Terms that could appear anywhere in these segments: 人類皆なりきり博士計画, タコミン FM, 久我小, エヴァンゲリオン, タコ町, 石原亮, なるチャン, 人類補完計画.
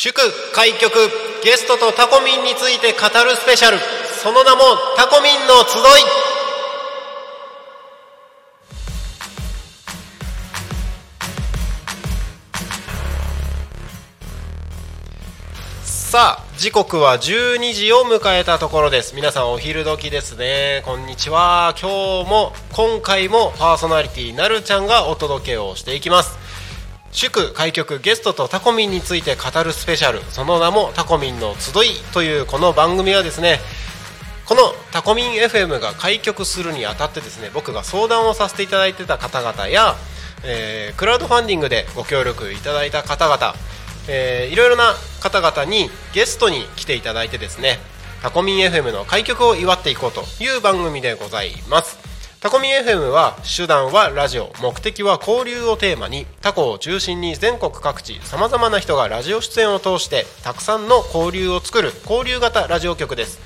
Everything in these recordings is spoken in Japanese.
祝開局ゲストとタコミンについて語るスペシャル、その名もタコミンの集い。さあ、時刻は12時を迎えたところです。皆さんお昼時ですね。こんにちは。今回もパーソナリティなるちゃんがお届けをしていきます。祝開局ゲストとタコミンについて語るスペシャル、その名もタコミンの集いというこの番組はですね、このタコミン FM が開局するにあたってですね、僕が相談をさせていただいてた方々や、クラウドファンディングでご協力いただいた方々、いろいろな方々にゲストに来ていただいてですね、タコミン FM の開局を祝っていこうという番組でございます。タコミン FM は手段はラジオ、目的は交流をテーマに、タコを中心に全国各地さまざまな人がラジオ出演を通してたくさんの交流を作る交流型ラジオ局です。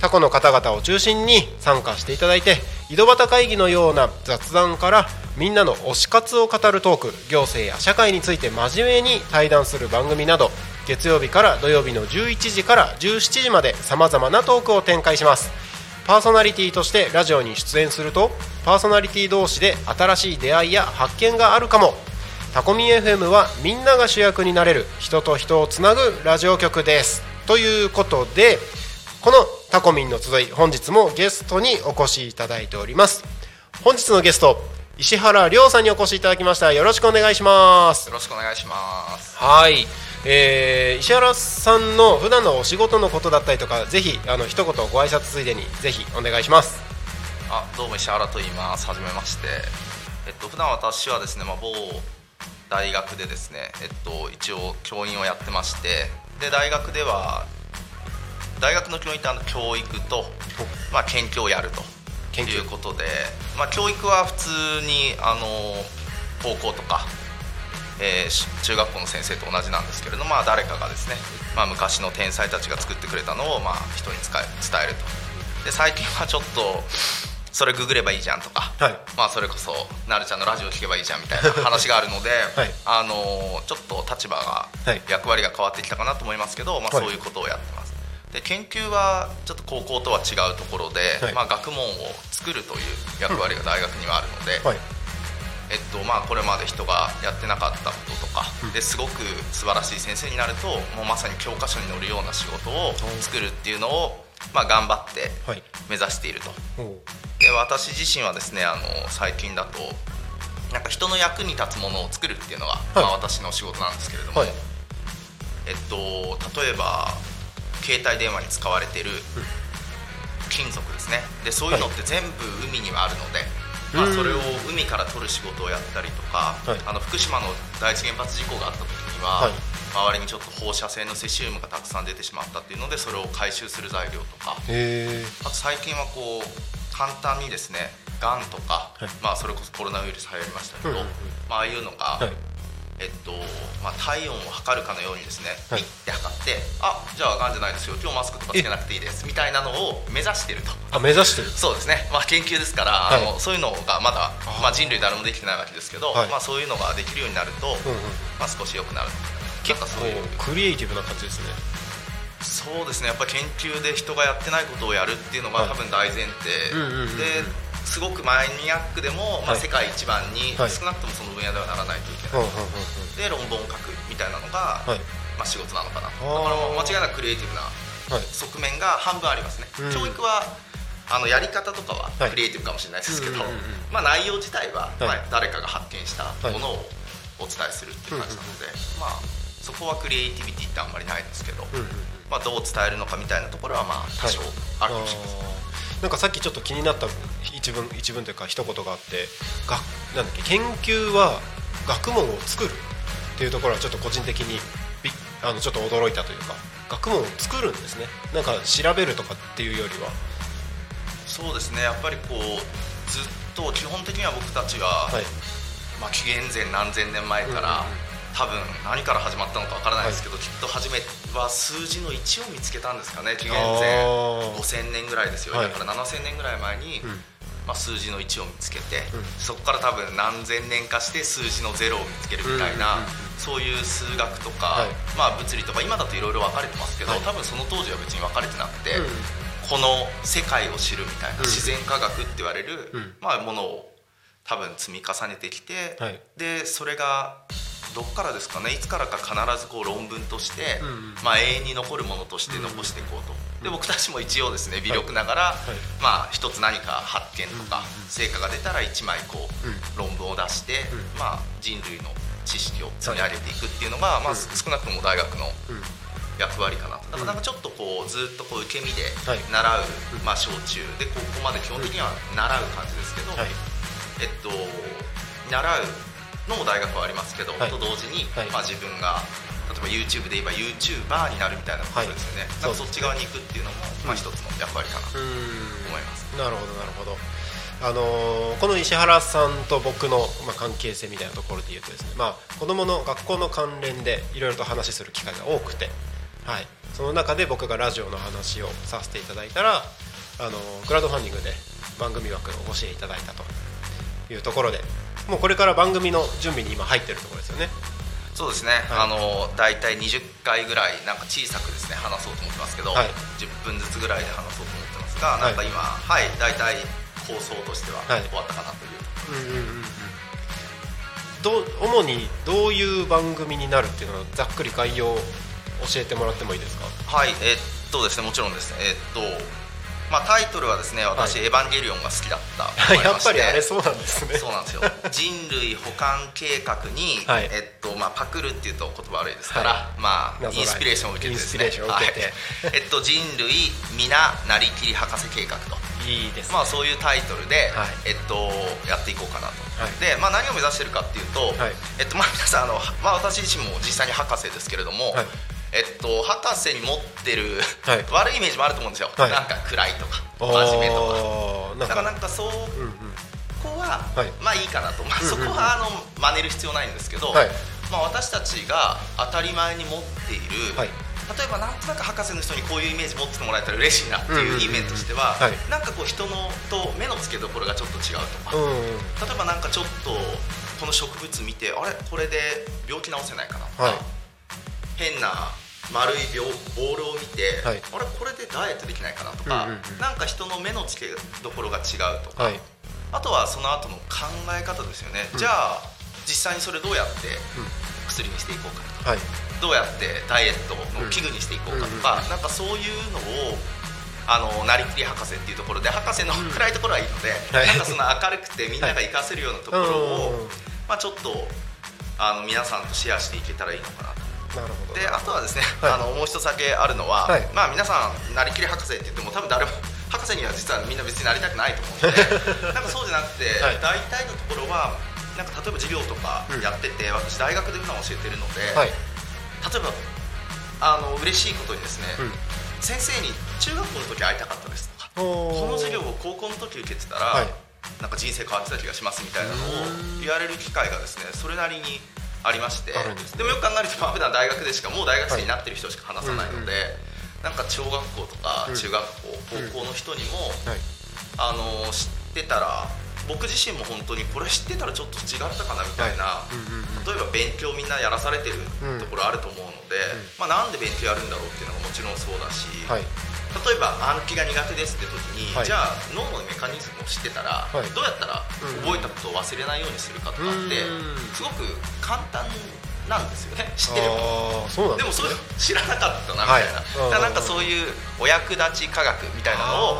タコの方々を中心に参加していただいて、井戸端会議のような雑談からみんなの推し活を語るトーク、行政や社会について真面目に対談する番組など、月曜日から土曜日の11時から17時までさまざまなトークを展開します。パーソナリティとしてラジオに出演すると、パーソナリティ同士で新しい出会いや発見があるかも。タコミン FM はみんなが主役になれる、人と人をつなぐラジオ局です。ということで、このタコミンの集い、本日もゲストにお越しいただいております。本日のゲスト、石原亮さんにお越しいただきました。よろしくお願いします。よろしくお願いします。はい、石原さんの普段のお仕事のことだったりとか、ぜひ一言ご挨拶ついでにぜひお願いします。あ、どうも石原と言います。はじめまして。普段私はですね、某大学でですね、一応教員をやってまして、で大学では大学の教員って教育と、研究をやるということで、教育は普通に高校とか中学校の先生と同じなんですけれども、誰かがですね、昔の天才たちが作ってくれたのを人に伝えると。で最近はちょっとそれググればいいじゃんとか、はい、それこそなるちゃんのラジオ聞けばいいじゃんみたいな話があるので、はい、ちょっと立場が、役割が変わってきたかなと思いますけど、そういうことをやってます。で研究はちょっと高校とは違うところで、学問を作るという役割が大学にはあるので、はい、これまで人がやってなかったこととかですごく素晴らしい先生になると、もうまさに教科書に載るような仕事を作るっていうのを、頑張って目指していると。で私自身はですね、最近だと人の役に立つものを作るっていうのが、私の仕事なんですけれども、はい、例えば携帯電話に使われている金属ですね。でそういうのって全部海にはあるので、それを海から取る仕事をやったりとか、福島の第一原発事故があった時には、周りにちょっと放射線のセシウムがたくさん出てしまったっていうので、それを回収する材料とか、あと最近は簡単にですね、がんとか、それこそコロナウイルス流行りましたけど、ああいうのが、体温を測るかのようにですね、ピッて測って、あ、じゃあがんじゃないですよ、今日マスクとかつけなくていいですみたいなのを目指していると。あ、目指してる。そうですね、研究ですから、そういうのがまだ、人類誰もできてないわけですけど、そういうのができるようになると、少し良くなる。結構そういうクリエイティブな感じですね。そうですね、やっぱ研究で人がやってないことをやるっていうのが、多分大前提、ですごくマニアックでも、世界一番に、少なくともその分野ではならないといけない、で論文を書くみたいなのが、仕事なのかな。だから間違いなくクリエイティブな側面が半分ありますね、教育はやり方とかはクリエイティブかもしれないですけど、内容自体は、誰かが発見したものをお伝えするっていう感じなので、そこはクリエイティビティってあんまりないですけど、どう伝えるのかみたいなところは、多少あるかもしれません。さっきちょっと気になった一文というか一言があって、研究は学問を作るっていうところは、ちょっと個人的にちょっと驚いたというか、学問を作るんですね。調べるとかっていうよりは。そうですね、やっぱりずっと基本的には僕たちは、紀元前何千年前から、多分何から始まったのかわからないですけど、きっと初めは数字の1を見つけたんですかね。紀元前5000年ぐらいですよ、だから7000年ぐらい前に、数字の1を見つけて、そこから多分何千年かして数字の0を見つけるみたいな、そういう数学とか、はい、まあ、物理とか今だといろいろ分かれてますけど、はい、多分その当時は別に分かれてなくて、うん、この世界を知るみたいな、うん、自然科学って言われる、うん、まあ、ものを多分積み重ねてきて、はい、でそれがどっからですかね、いつからか必ずこう論文として、うんうん、まあ、永遠に残るものとして残していこうと、うん、で僕たちも一応ですね、微力ながら、はいはい、まあ、一つ何か発見とか成果が出たら一枚こう、うん、論文を出して、うん、まあ、人類の知識を積み上げていくっていうのが、まあ、少なくとも大学の役割かなと。だからなんかちょっとこうずっとこう受け身で習う、まあ、小中でここまで基本的には習う感じですけど、はい、習うのも大学はありますけど、はい、と同時に、はい、まあ、自分が例えば YouTube で言えば YouTuber になるみたいなことですよね、はい、なんかそっち側に行くっていうのも、まあ、一つの役割かなと思います。なるほどなるほど。この石原さんと僕の、まあ、関係性みたいなところで言うとですね、まあ、子どもの学校の関連でいろいろと話する機会が多くて、はい、その中で僕がラジオの話をさせていただいたら、クラウドファンディングで番組枠をご支援いただいたというところで、もうこれから番組の準備に今入ってるところですよね。そうですね、はい、だいたい20回ぐらいなんか小さくですね話そうと思ってますけど、はい、10分ずつぐらいで話そうと思ってますが、なんか今、はい、だいたい構想としては終わったかなという、はい、うんうんうん、主にどういう番組になるっていうのはざっくり概要を教えてもらってもいいですか。はい、ですね、もちろんですね、まあ、タイトルはですね、私、はい、エヴァンゲリオンが好きだったと思いまして、やっぱりあれそうなんですね。そうなんですよ人類補完計画に、はい、まあ、パクるっていうと言葉悪いですから、はい、まあ、インスピレーションを受けてですね、はい、人類皆なりきり博士計画といいですね、まあ、そういうタイトルで、はい、やっていこうかなと、はい、で、まあ、何を目指してるかっていうと、はい、まあ、皆さんまあ、私自身も実際に博士ですけれども、はい、博士に持ってる、はい、悪いイメージもあると思うんですよ、はい、なんか暗いとか真面目とか、だからなんかそこは、はい、まあいいかなと、まあ、そこは真似る必要ないんですけど、はい、まあ、私たちが当たり前に持っている、はい、例えばなんとなく博士の人にこういうイメージ持ってもらえたら嬉しいなっていうイメージとしては、はい、なんかこう人のと目の付けどころがちょっと違うとか、うんうん、例えばなんかちょっとこの植物見てあれこれで病気治せないかなとか、はい、変な丸いボールを見て、はい、あれこれでダイエットできないかなとか、うんうんうん、なんか人の目の付けどころが違うとか、はい、あとはその後の考え方ですよね、うん、じゃあ実際にそれどうやって薬にしていこうかとか、はい、どうやってダイエットの器具にしていこうかとか、うん、なんかそういうのをなりきり博士っていうところで、博士の暗いところはいいので、はい、なんかその明るくてみんなが活かせるようなところを、はい、まあ、ちょっと皆さんとシェアしていけたらいいのかなと。なるほど。であとはですね、はい、もう一つだけあるのは、はい、まあ、皆さんなりきり博士って言っても多分誰も博士には実はみんな別になりたくないと思うのでなんかそうじゃなくて、はい、大体のところはなんか例えば授業とかやってて、うん、私大学で普段教えてるので、はい、例えば嬉しいことにですね、うん、先生に中学校の時会いたかったですとか、この授業を高校の時受けてたら、はい、なんか人生変わってた気がしますみたいなのを言われる機会がですねそれなりにありまして、でもよく考えると普段大学でしかもう大学生になってる人しか話さないので、はい、なんか小学校とか中学校、うん、高校の人にも、はい、知ってたら僕自身も本当にこれ知ってたらちょっと違ったかなみたいな、はい、うんうんうん、例えば勉強みんなやらされてるところあると思うので、うん、まあ、なんで勉強やるんだろうっていうのがもちろんそうだし、はい、例えば暗記が苦手ですって時に、はい、じゃあ脳のメカニズムを知ってたら、はい、どうやったら覚えたことを忘れないようにするかとかってすごく簡単なんですよね、知ってれば。そうなん で、ね、でもそれ知らなかったなみたいな、はい、だからなんかそういうお役立ち科学みたいなのを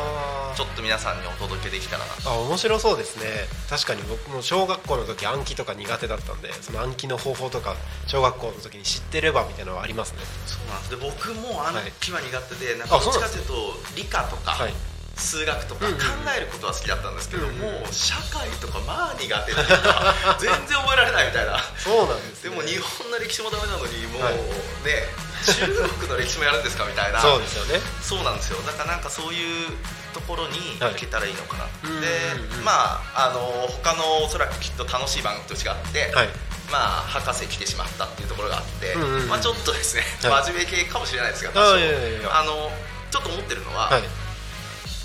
ちょっと皆さんにお届けできたらなと。あ、面白そうですね。確かに僕も小学校の時暗記とか苦手だったんで、その暗記の方法とか小学校の時に知ってればみたいなのはありますね。そうなんです。で僕も暗記は苦手で、はい、なんかどっちかというと理科とか、はい、数学とか考えることは好きだったんですけど、うんうん、もう社会とかまあ苦手とか全然覚えられないみたいなそうなんです、ね、でも日本の歴史もダメなのにもう、はい、ね、中国の歴史もやるんですかみたいなそうですよね。そうなんですよ。だからなんかそういうところに行けたらいいのかな、はい、で、まあ他のおそらくきっと楽しい番組と違って、はい、まあ博士来てしまったっていうところがあって、うんうんうん、まあ、ちょっとですね、はい、真面目系かもしれないですが、はい、ちょっと思ってるのは、はい、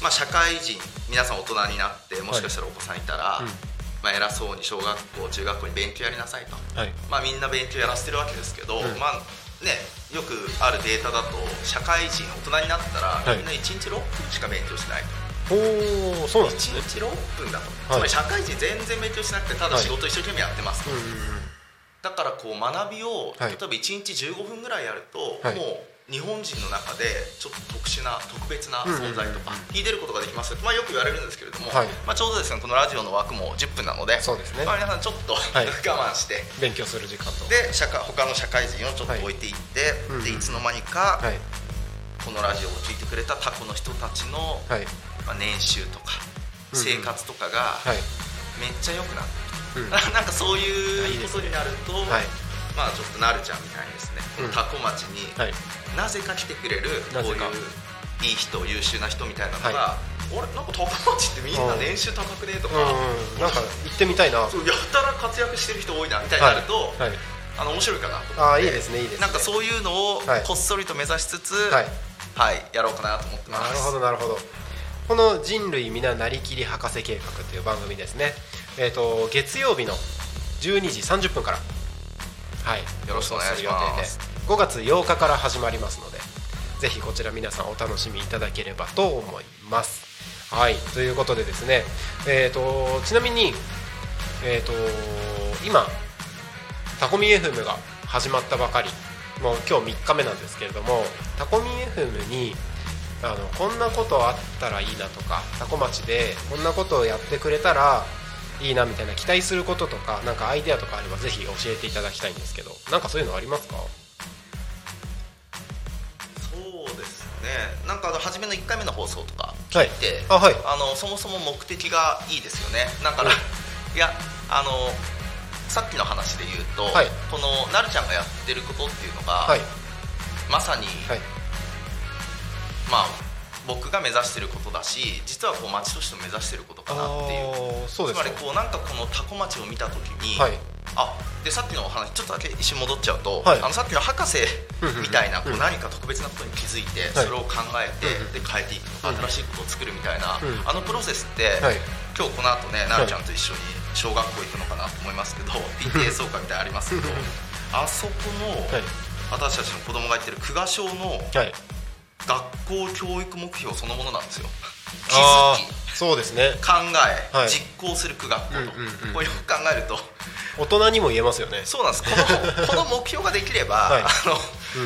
まあ、社会人皆さん大人になってもしかしたらお子さんいたら、はい、まあ、偉そうに小学校中学校に勉強やりなさいと、はいまあ、みんな勉強やらせてるわけですけど、うんまあね、よくあるデータだと社会人大人になったらみんな1日6分しか勉強しないと、はい、おそうなんですね、1日6分だと、はい、つまり社会人全然勉強しなくてただ仕事一生懸命やってますと、はい、だからこう学びを例えば1日15分ぐらいやると、はい、もう日本人の中でちょっと特殊な特別な存在とか引いてることができます、まあ、よく言われるんですけれども、はいまあ、ちょうどですねこのラジオの枠も10分なので、そうですね、まあ、皆さんちょっと、はい、我慢して勉強する時間とで他の社会人をちょっと置いていって、はい、でいつの間にか、はい、このラジオを聞いてくれた他校の人たちの、はいまあ、年収とか生活とかがめっちゃ良くなってる、うん、なんかそういうことになると、はいまあ、ちょっとなるちゃんみたいにですね、うん、タコ町になぜか来てくれるこういういい人優秀な人みたいなのが、はい、あれなんかタコ町ってみんな年収高くねとか、うん、なんか行ってみたいなそうやたら活躍してる人多いなみたいになると、はいはい、面白いかなと思って、あいいですねいいですね、なんかそういうのをこっそりと目指しつつ、はいはい、やろうかなと思ってます。なるほどなるほど。この人類みななりきり博士計画っていう番組ですね、月曜日の12時30分からはい、よろしくお願いします。5月8日から始まりますのでぜひこちら皆さんお楽しみいただければと思います。はいということでですね、ちなみに、今タコミ FM が始まったばかりもう今日3日目なんですけれどもタコミ FM にこんなことあったらいいなとかタコ町でこんなことをやってくれたらいいなみたいな期待することとかなんかアイデアとかあればぜひ教えていただきたいんですけどなんかそういうのありますか？そうですねなんか初めの1回目の放送とか聞いて、はいはい、そもそも目的がいいですよね。なんか、うん、いやさっきの話で言うと、はい、このなるちゃんがやってることっていうのが、はい、まさに、はい、まあ僕が目指してることだし実はこう町としても目指してることかなっていう、そうです、つまりこうなんかこのタコ町を見た時に、はい、あでさっきのお話ちょっとだけ一瞬戻っちゃうと、はい、さっきの博士みたいなこう何か特別なことに気づいて、はい、それを考えて、はい、で変えていくとか、うん、新しいことを作るみたいな、うん、プロセスって、はい、今日この後ねなるちゃんと一緒に小学校行くのかなと思いますけど、はい、PTA 総会みたいなありますけどあそこの、はい、私たちの子供が言ってる久我小の、はい学校教育目標そのものなんですよ。気づき、そうですね、考え、はい、実行する苦学校と、うんうんうん、これよく考えると大人にも言えますよね。そうなんですこの目標ができれば、はい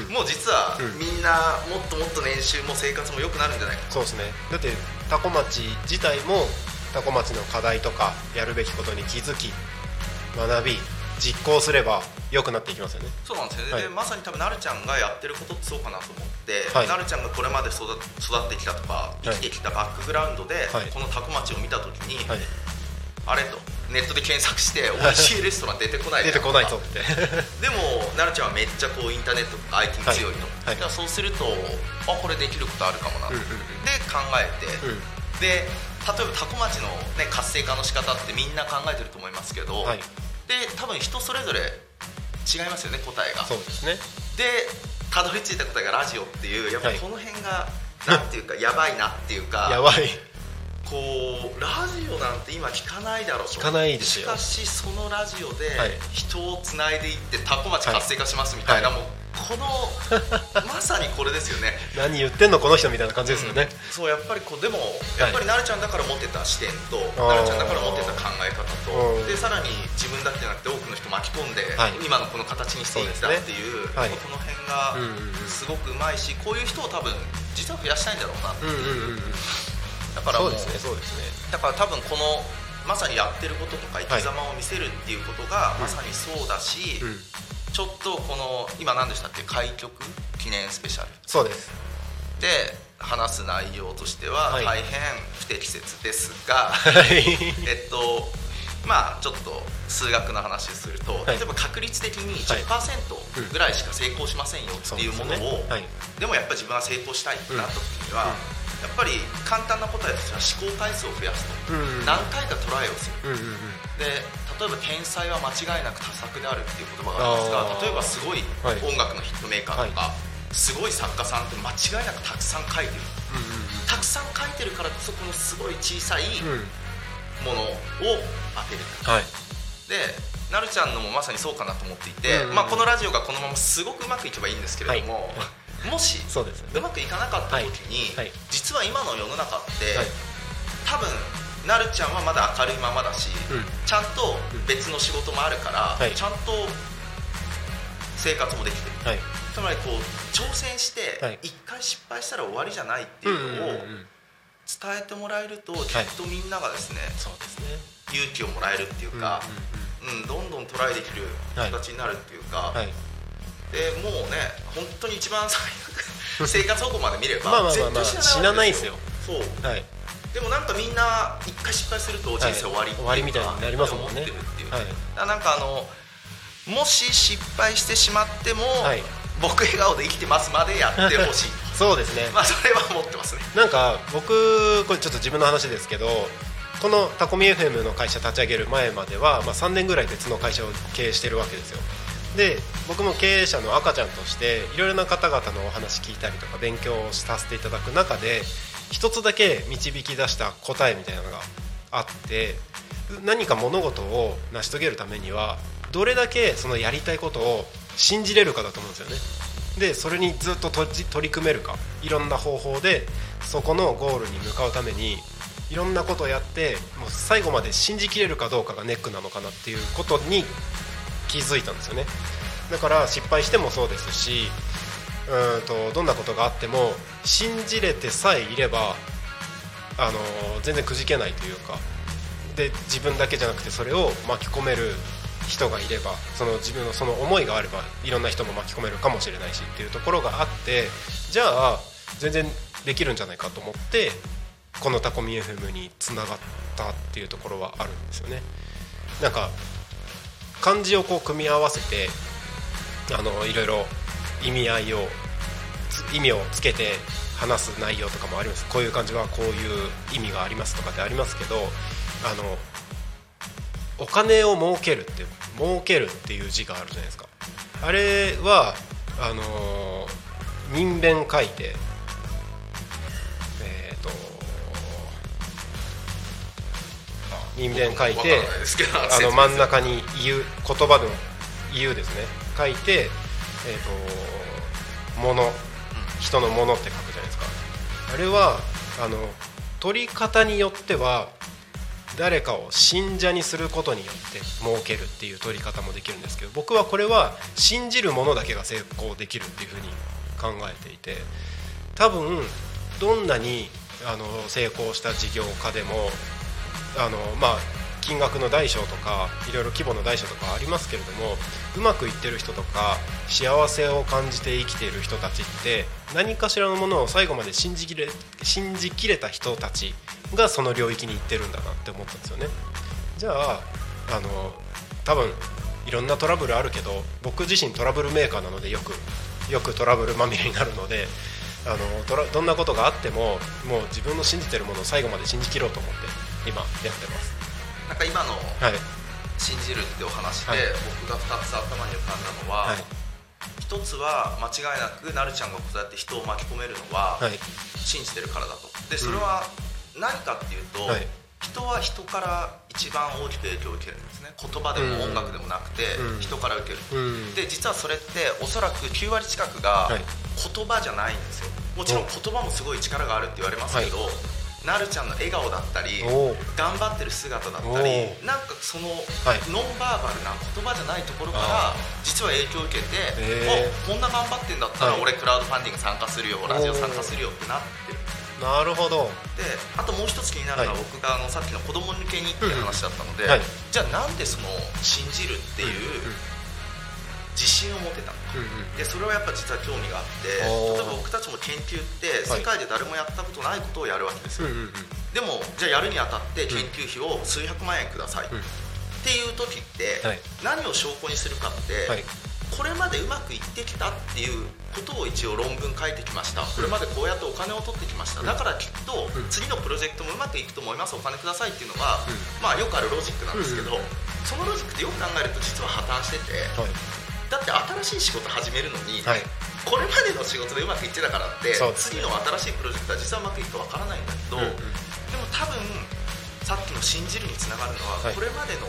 うん、もう実は、うん、みんなもっともっと年収も生活も良くなるんじゃないかと。そうですねだってタコ町自体もタコ町の課題とかやるべきことに気づき学び実行すれば良くなっていきますよね。そうなんですよね、はい、でまさに多分なるちゃんがやってることってそうかなと思って、はい、なるちゃんがこれまで育ってきたとか生きてきたバックグラウンドで、はい、このタコ町を見た時に、はい、あれとネットで検索して美味しいレストラン出てこない出てこないとってでもなるちゃんはめっちゃこうインターネットとか IT に強いの、はいはい、だからそうするとあこれできることあるかもなと、うんうん、で考えて、うん、で例えばタコ町の、ね、活性化の仕方ってみんな考えてると思いますけど、はいで多分人それぞれ違いますよね答えが。そうですねでたどり着いた答えがラジオっていうやっぱりこの辺がなんていうかやばいなっていうかやばいこうラジオなんて今聞かないだろうと聞かないですよ。しかしそのラジオで人をつないでいってタコ町活性化しますみたいな、はいはい、もうこのまさにこれですよね何言ってんのこの人みたいな感じですよね、うん、そうやっぱりこうでもやっぱりなるちゃんだから持てた視点と、はい、なるちゃんだから持てた考え方とでさらに自分だけじゃなくて多くの人巻き込んで、はい、今のこの形にしていったっていう、はい、この辺がすごくうまいしこういう人を多分実は増やしたいんだろうなっていう、うんうんうん、だからもうそうですねそうですねだから多分このまさにやってることとか生き様を見せるっていうことが、はい、まさにそうだし、うんちょっとこの今何でしたっけ開局記念スペシャルそうですで話す内容としては大変不適切ですが、はい、まあちょっと数学の話をすると、はい、例えば確率的に 10% ぐらいしか成功しませんよっていうものを、はいうん、でもやっぱり自分は成功したいってなった時には、うんうんやっぱり簡単な答えとしては試行回数を増やすと、うんうん、何回かトライをする、うんうんうん、で例えば天才は間違いなく多作であるっていう言葉があるんですが例えばすごい音楽のヒットメーカーとか、はい、すごい作家さんって間違いなくたくさん書いてる、うんうんうん、たくさん書いてるからこそこのすごい小さいものを当てると、はい、でなるちゃんのもまさにそうかなと思っていて、うんうん、まあ、このラジオがこのまますごくうまくいけばいいんですけれども、はい、もしそうですね、うまくいかなかった時に、はいはい、実は今の世の中って、はい、多分なるちゃんはまだ明るいままだし、うん、ちゃんと別の仕事もあるから、はい、ちゃんと生活もできてる、はい、つまりこう挑戦して一回失敗したら終わりじゃないっていうのを伝えてもらえると、きっとみんながですね、はい、そうですね、勇気をもらえるっていうか、うんうんうんうん、どんどんトライできる形になるっていうか、はいはい、でもうね、本当に一番最悪生活保護まで見ればまあまあまあ、まあ、死なないですよ。そう、はい、でもなんかみんな一回失敗すると人生終わりっていうか、はい、終わりみたいになりますもんね。なんかもし失敗してしまっても、はい、僕笑顔で生きてますまでやってほしいそうですね、まあ、それは思ってますね。なんか僕これちょっと自分の話ですけど、このタコミ FM の会社立ち上げる前までは、まあ、3年ぐらい別の会社を経営してるわけですよ。で僕も経営者の赤ちゃんとしていろいろな方々のお話聞いたりとか勉強をさせていただく中で、一つだけ導き出した答えみたいなのがあって、何か物事を成し遂げるためにはどれだけそのやりたいことを信じれるかだと思うんですよね。でそれにずっと取り組めるか、いろんな方法でそこのゴールに向かうためにいろんなことをやって、もう最後まで信じきれるかどうかがネックなのかなっていうことに気づいたんですよね。だから失敗してもそうですし、どんなことがあっても信じれてさえいれば、全然くじけないというか、で自分だけじゃなくてそれを巻き込める人がいれば、その自分のその思いがあればいろんな人も巻き込めるかもしれないしっていうところがあって、じゃあ全然できるんじゃないかと思ってこのタコミ FM につながったっていうところはあるんですよね。なんか漢字をこう組み合わせていろいろ意味をつけて話す内容とかもあります。こういう漢字はこういう意味がありますとかってありますけど、お金を儲けるっていう字があるじゃないですか。あれは人弁書いて真ん中に言葉の言ですね、書いて物、人の物って書くじゃないですか。あれは取り方によっては誰かを信者にすることによって儲けるっていう取り方もできるんですけど、僕はこれは信じるものだけが成功できるっていうふうに考えていて、多分どんなに成功した事業家でもまあ金額の大小とかいろいろ規模の大小とかありますけれども、うまくいってる人とか幸せを感じて生きている人たちって何かしらのものを最後まで信じきれた人たちがその領域に行ってるんだなって思ったんですよね。じゃあ多分いろんなトラブルあるけど、僕自身トラブルメーカーなのでよくトラブルまみれになるので、どんなことがあってももう自分の信じてるものを最後まで信じきろうと思って今やってます。なんか今の信じるってお話で、はい、僕が2つ頭に浮かんだのは、はい、1つは間違いなくなるちゃんがこうやって人を巻き込めるのは信じてるからだと。でそれは何かっていうと、はい、人は人から一番大きく影響を受けるんですね。言葉でも音楽でもなくて、うん、人から受ける、うん、で実はそれっておそらく9割近くが言葉じゃないんですよ。もちろん言葉もすごい力があるって言われますけど、はい、なるちゃんの笑顔だったり頑張ってる姿だったり、なんかそのノンバーバルな言葉じゃないところから実は影響を受けて、こんな頑張ってんだったら俺クラウドファンディング参加するよ、ラジオ参加するよってなってる。なるほど。であともう一つ気になるのは、僕がさっきの子供向けにっていう話だったので、はい、じゃあなんでその信じるっていう自信を持てたのか、うんうん、でそれはやっぱ実は興味があって、例えば僕たちも研究って世界で誰もやったことないことをやるわけですよ、はい、でもじゃあやるにあたって研究費を数百万円ください、うん、っていう時って何を証拠にするかって、はい、これまでうまくいってきたっていうことを一応論文書いてきました、これまでこうやってお金を取ってきました、だからきっと次のプロジェクトもうまくいくと思います、お金くださいっていうのが、まあ、よくあるロジックなんですけど、そのロジックってよく考えると実は破綻してて、はい、だって新しい仕事始めるのに、はい、これまでの仕事でうまくいってたからって、ね、次の新しいプロジェクトは実はうまくいくかわからないんだけど、うんうん、でも多分さっきの信じるにつながるのは、はい、これまでの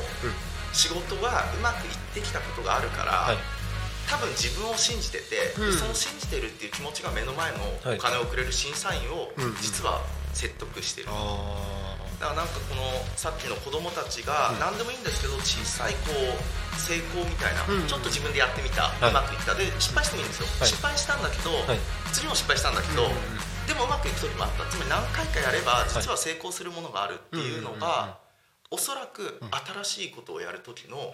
仕事はうまくいってきたことがあるから、はい、多分自分を信じてて、うん、その信じてるっていう気持ちが目の前のお金をくれる審査員を実は説得してる、うん、だからなんかこのさっきの子どもたちが何でもいいんですけど、小さいこう成功みたいな、うん、ちょっと自分でやってみた、はい、うまくいったで失敗してもいいんですよ、はい、失敗したんだけど、はい、次も失敗したんだけど、うんうんうん、でもうまくいく時もあった。つまり何回かやれば実は成功するものがあるっていうのが、おそらく新しいことをやる時の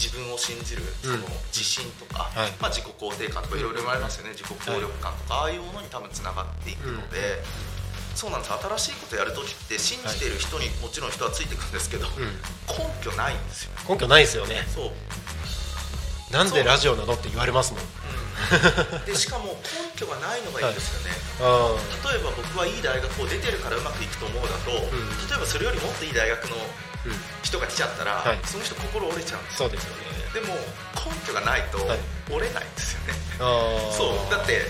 自分を信じるその自信とか、まあ自己肯定感とかいろいろ言われますよね、自己効力感とか、ああいうものに多分つながっていくので、そうなんです。新しいことやる時って信じてる人にもちろん人はついていくんですけど、根拠ないんですよ。根拠ないですよね。そう、なんでラジオなのって言われますもん。でしかも根拠がないのがいいんですよね、はい、例えば僕はいい大学を出てるからうまくいくと思うだと、うん、例えばそれよりもっといい大学の人が来ちゃったら、うん、はい、その人心折れちゃうんですよ。そうですよね。でも根拠がないと折れないんですよね、はい、そうだって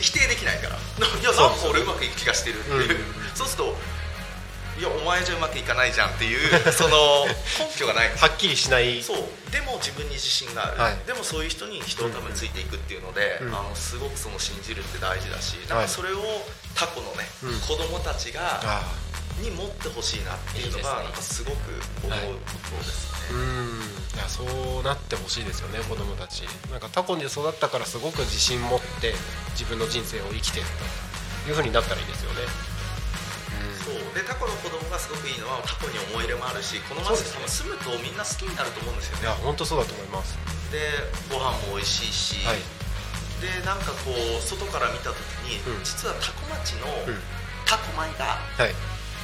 否定できないからいやなんか俺うまくいく気がしてるっていう、うん、そうするといやお前じゃうまくいかないじゃんっていうその根拠がないはっきりしない。そうでも自分に自信がある、はい、でもそういう人に人を多分ついていくっていうので、うん、すごくその信じるって大事だし、うん、なんかそれをタコのね、うん、子供たちがに持ってほしいなっていうのがなんかすごく思うことですね、はい、いやそうなってほしいですよね、子供たち。なんかタコに育ったからすごく自信持って自分の人生を生きてるという風になったらいいですよね。そうでタコの子供がすごくいいのはタコに思い入れもあるし、この町に住むとみんな好きになると思うんですよね。いや本当そうだと思います。でご飯も美味しいし、はい、でなんかこう外から見た時に、うん、実はタコ町のタコ米が、うん、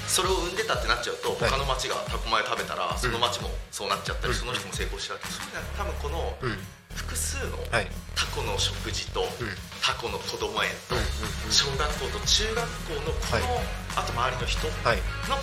それを生んでたってなっちゃうと、はい、他の町がタコ米食べたらその町もそうなっちゃったり、うん、その人も成功しちゃう。そういうのは多分この、うん、複数のタコの食事と、うん、タコの子ども園と、うんうんうん、小学校と中学校のこの、はい、あと周りの人の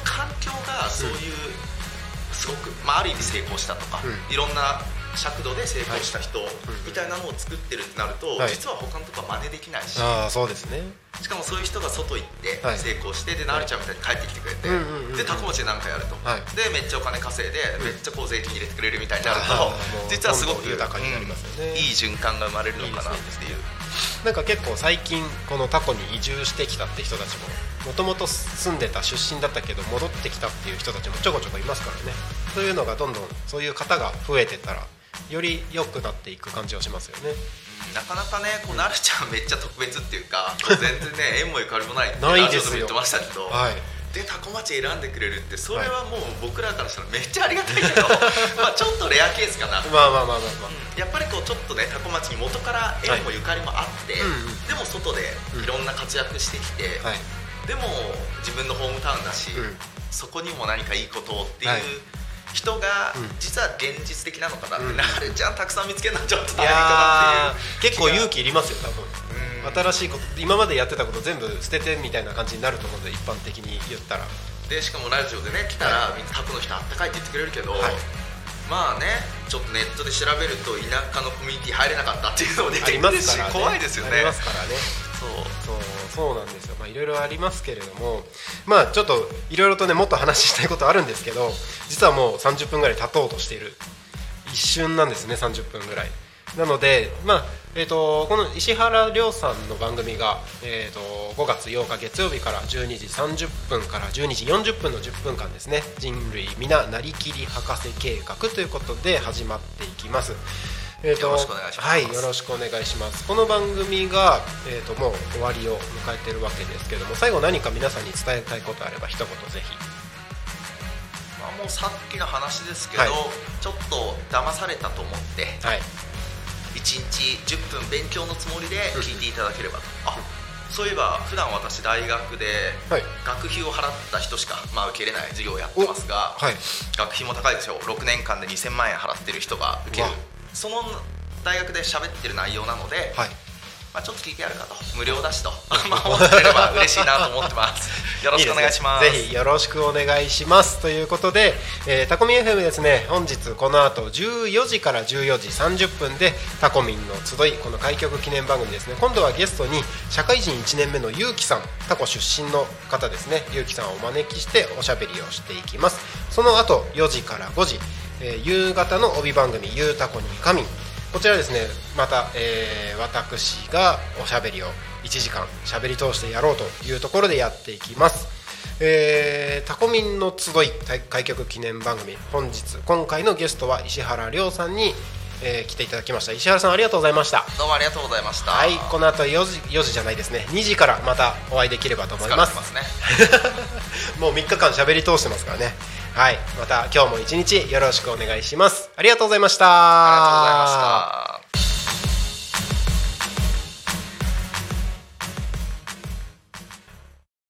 環境がそういう、うん、すごく、まあ、ある意味成功したとか、うん、いろんな尺度で成功した人みたいなのを作ってるってなると、はい、実は他のとこは真似できないし、あー、そうですね。しかもそういう人が外行って成功して、はい、でなるちゃんみたいに帰ってきてくれて、はい、でタコ町で何かやると、はい、でめっちゃお金稼いで、めっちゃこう税金入れてくれるみたいになると、実はすごく豊かになりますよね、いい循環が生まれるのかなっていう。なんか結構最近このタコに移住してきたって人たちも、もともと住んでた出身だったけど戻ってきたっていう人たちもちょこちょこいますからね。そういうのがどんどんそういう方が増えてたらより良くなっていく感じはしますよね。なかなかね、こうなるちゃんめっちゃ特別っていうか全然ね縁もゆかりもないってラジオでも言ってましたけど、はい、でタコ町選んでくれるってそれはもう僕らからしたらめっちゃありがたいけどまあちょっとレアケースかな。やっぱりこうちょっとねタコ町に元から縁もゆかりもあって、はい、でも外でいろんな活躍してきて、はい、でも自分のホームタウンだし、うん、そこにも何かいいことをっていう、はい、人が実は現実的なのかなって、うん、なるちゃんたくさん見つけるのはちょっと大変かなっていう。結構勇気いりますよ多分、うん、新しいこと今までやってたこと全部捨ててみたいな感じになると思うんで、一般的に言ったら。でしかもラジオでね来たら、はい、タコの人あったかいって言ってくれるけど、はい、まあねちょっとネットで調べると田舎のコミュニティ入れなかったっていうのも出てきますし、怖いですよね。ありますからね。そうなんですよ。いろいろありますけれども、まあちょっといろいろとねもっと話したいことあるんですけど、実はもう30分ぐらい経とうとしている一瞬なんですね。30分ぐらいなので、まあこの石原亮さんの番組が、5月8日月曜日から12時30分から12時40分の10分間ですね、人類皆なりきり博士計画ということで始まっていきます。よろしくお願いします。はい、よろしくお願いします。この番組が、もう終わりを迎えているわけですけれども、最後何か皆さんに伝えたいことあれば一言ぜひ。まあ、もうさっきの話ですけど、はい、ちょっと騙されたと思って、はい、1日10分勉強のつもりで聞いていただければと、うん、あ、そういえば普段私大学で学費を払った人しか、まあ、受けれない授業をやってますが、はい、学費も高いでしょう。6年間で2000万円払ってる人が受ける、その大学で喋ってる内容なので、はい、まあ、ちょっと聞いてやるかと、無料だしと、まあ、思ってくれれば嬉しいなと思ってますよろしくお願いします。いいですね、ぜひよろしくお願いしますということで、タコミン FM ですね、本日この後14時から14時30分でタコミンの集い、この開局記念番組ですね、今度はゲストに社会人1年目のゆうきさん、タコ出身の方ですね、ゆうきさんをお招きしておしゃべりをしていきます。その後4時から5時、夕方の帯番組ゆうたこにかみん、こちらですね、また、私がおしゃべりを1時間しゃべり通してやろうというところでやっていきます。タコミンの集い開局記念番組、本日今回のゲストは石原亮さんに、来ていただきました。石原さんありがとうございました。どうもありがとうございました。はい、この後4時じゃないですね、2時からまたお会いできればと思います。疲れてますねもう3日間しゃべり通してますからね。はい、また今日も一日よろしくお願いします。ありがとうございました。ありがとうございました。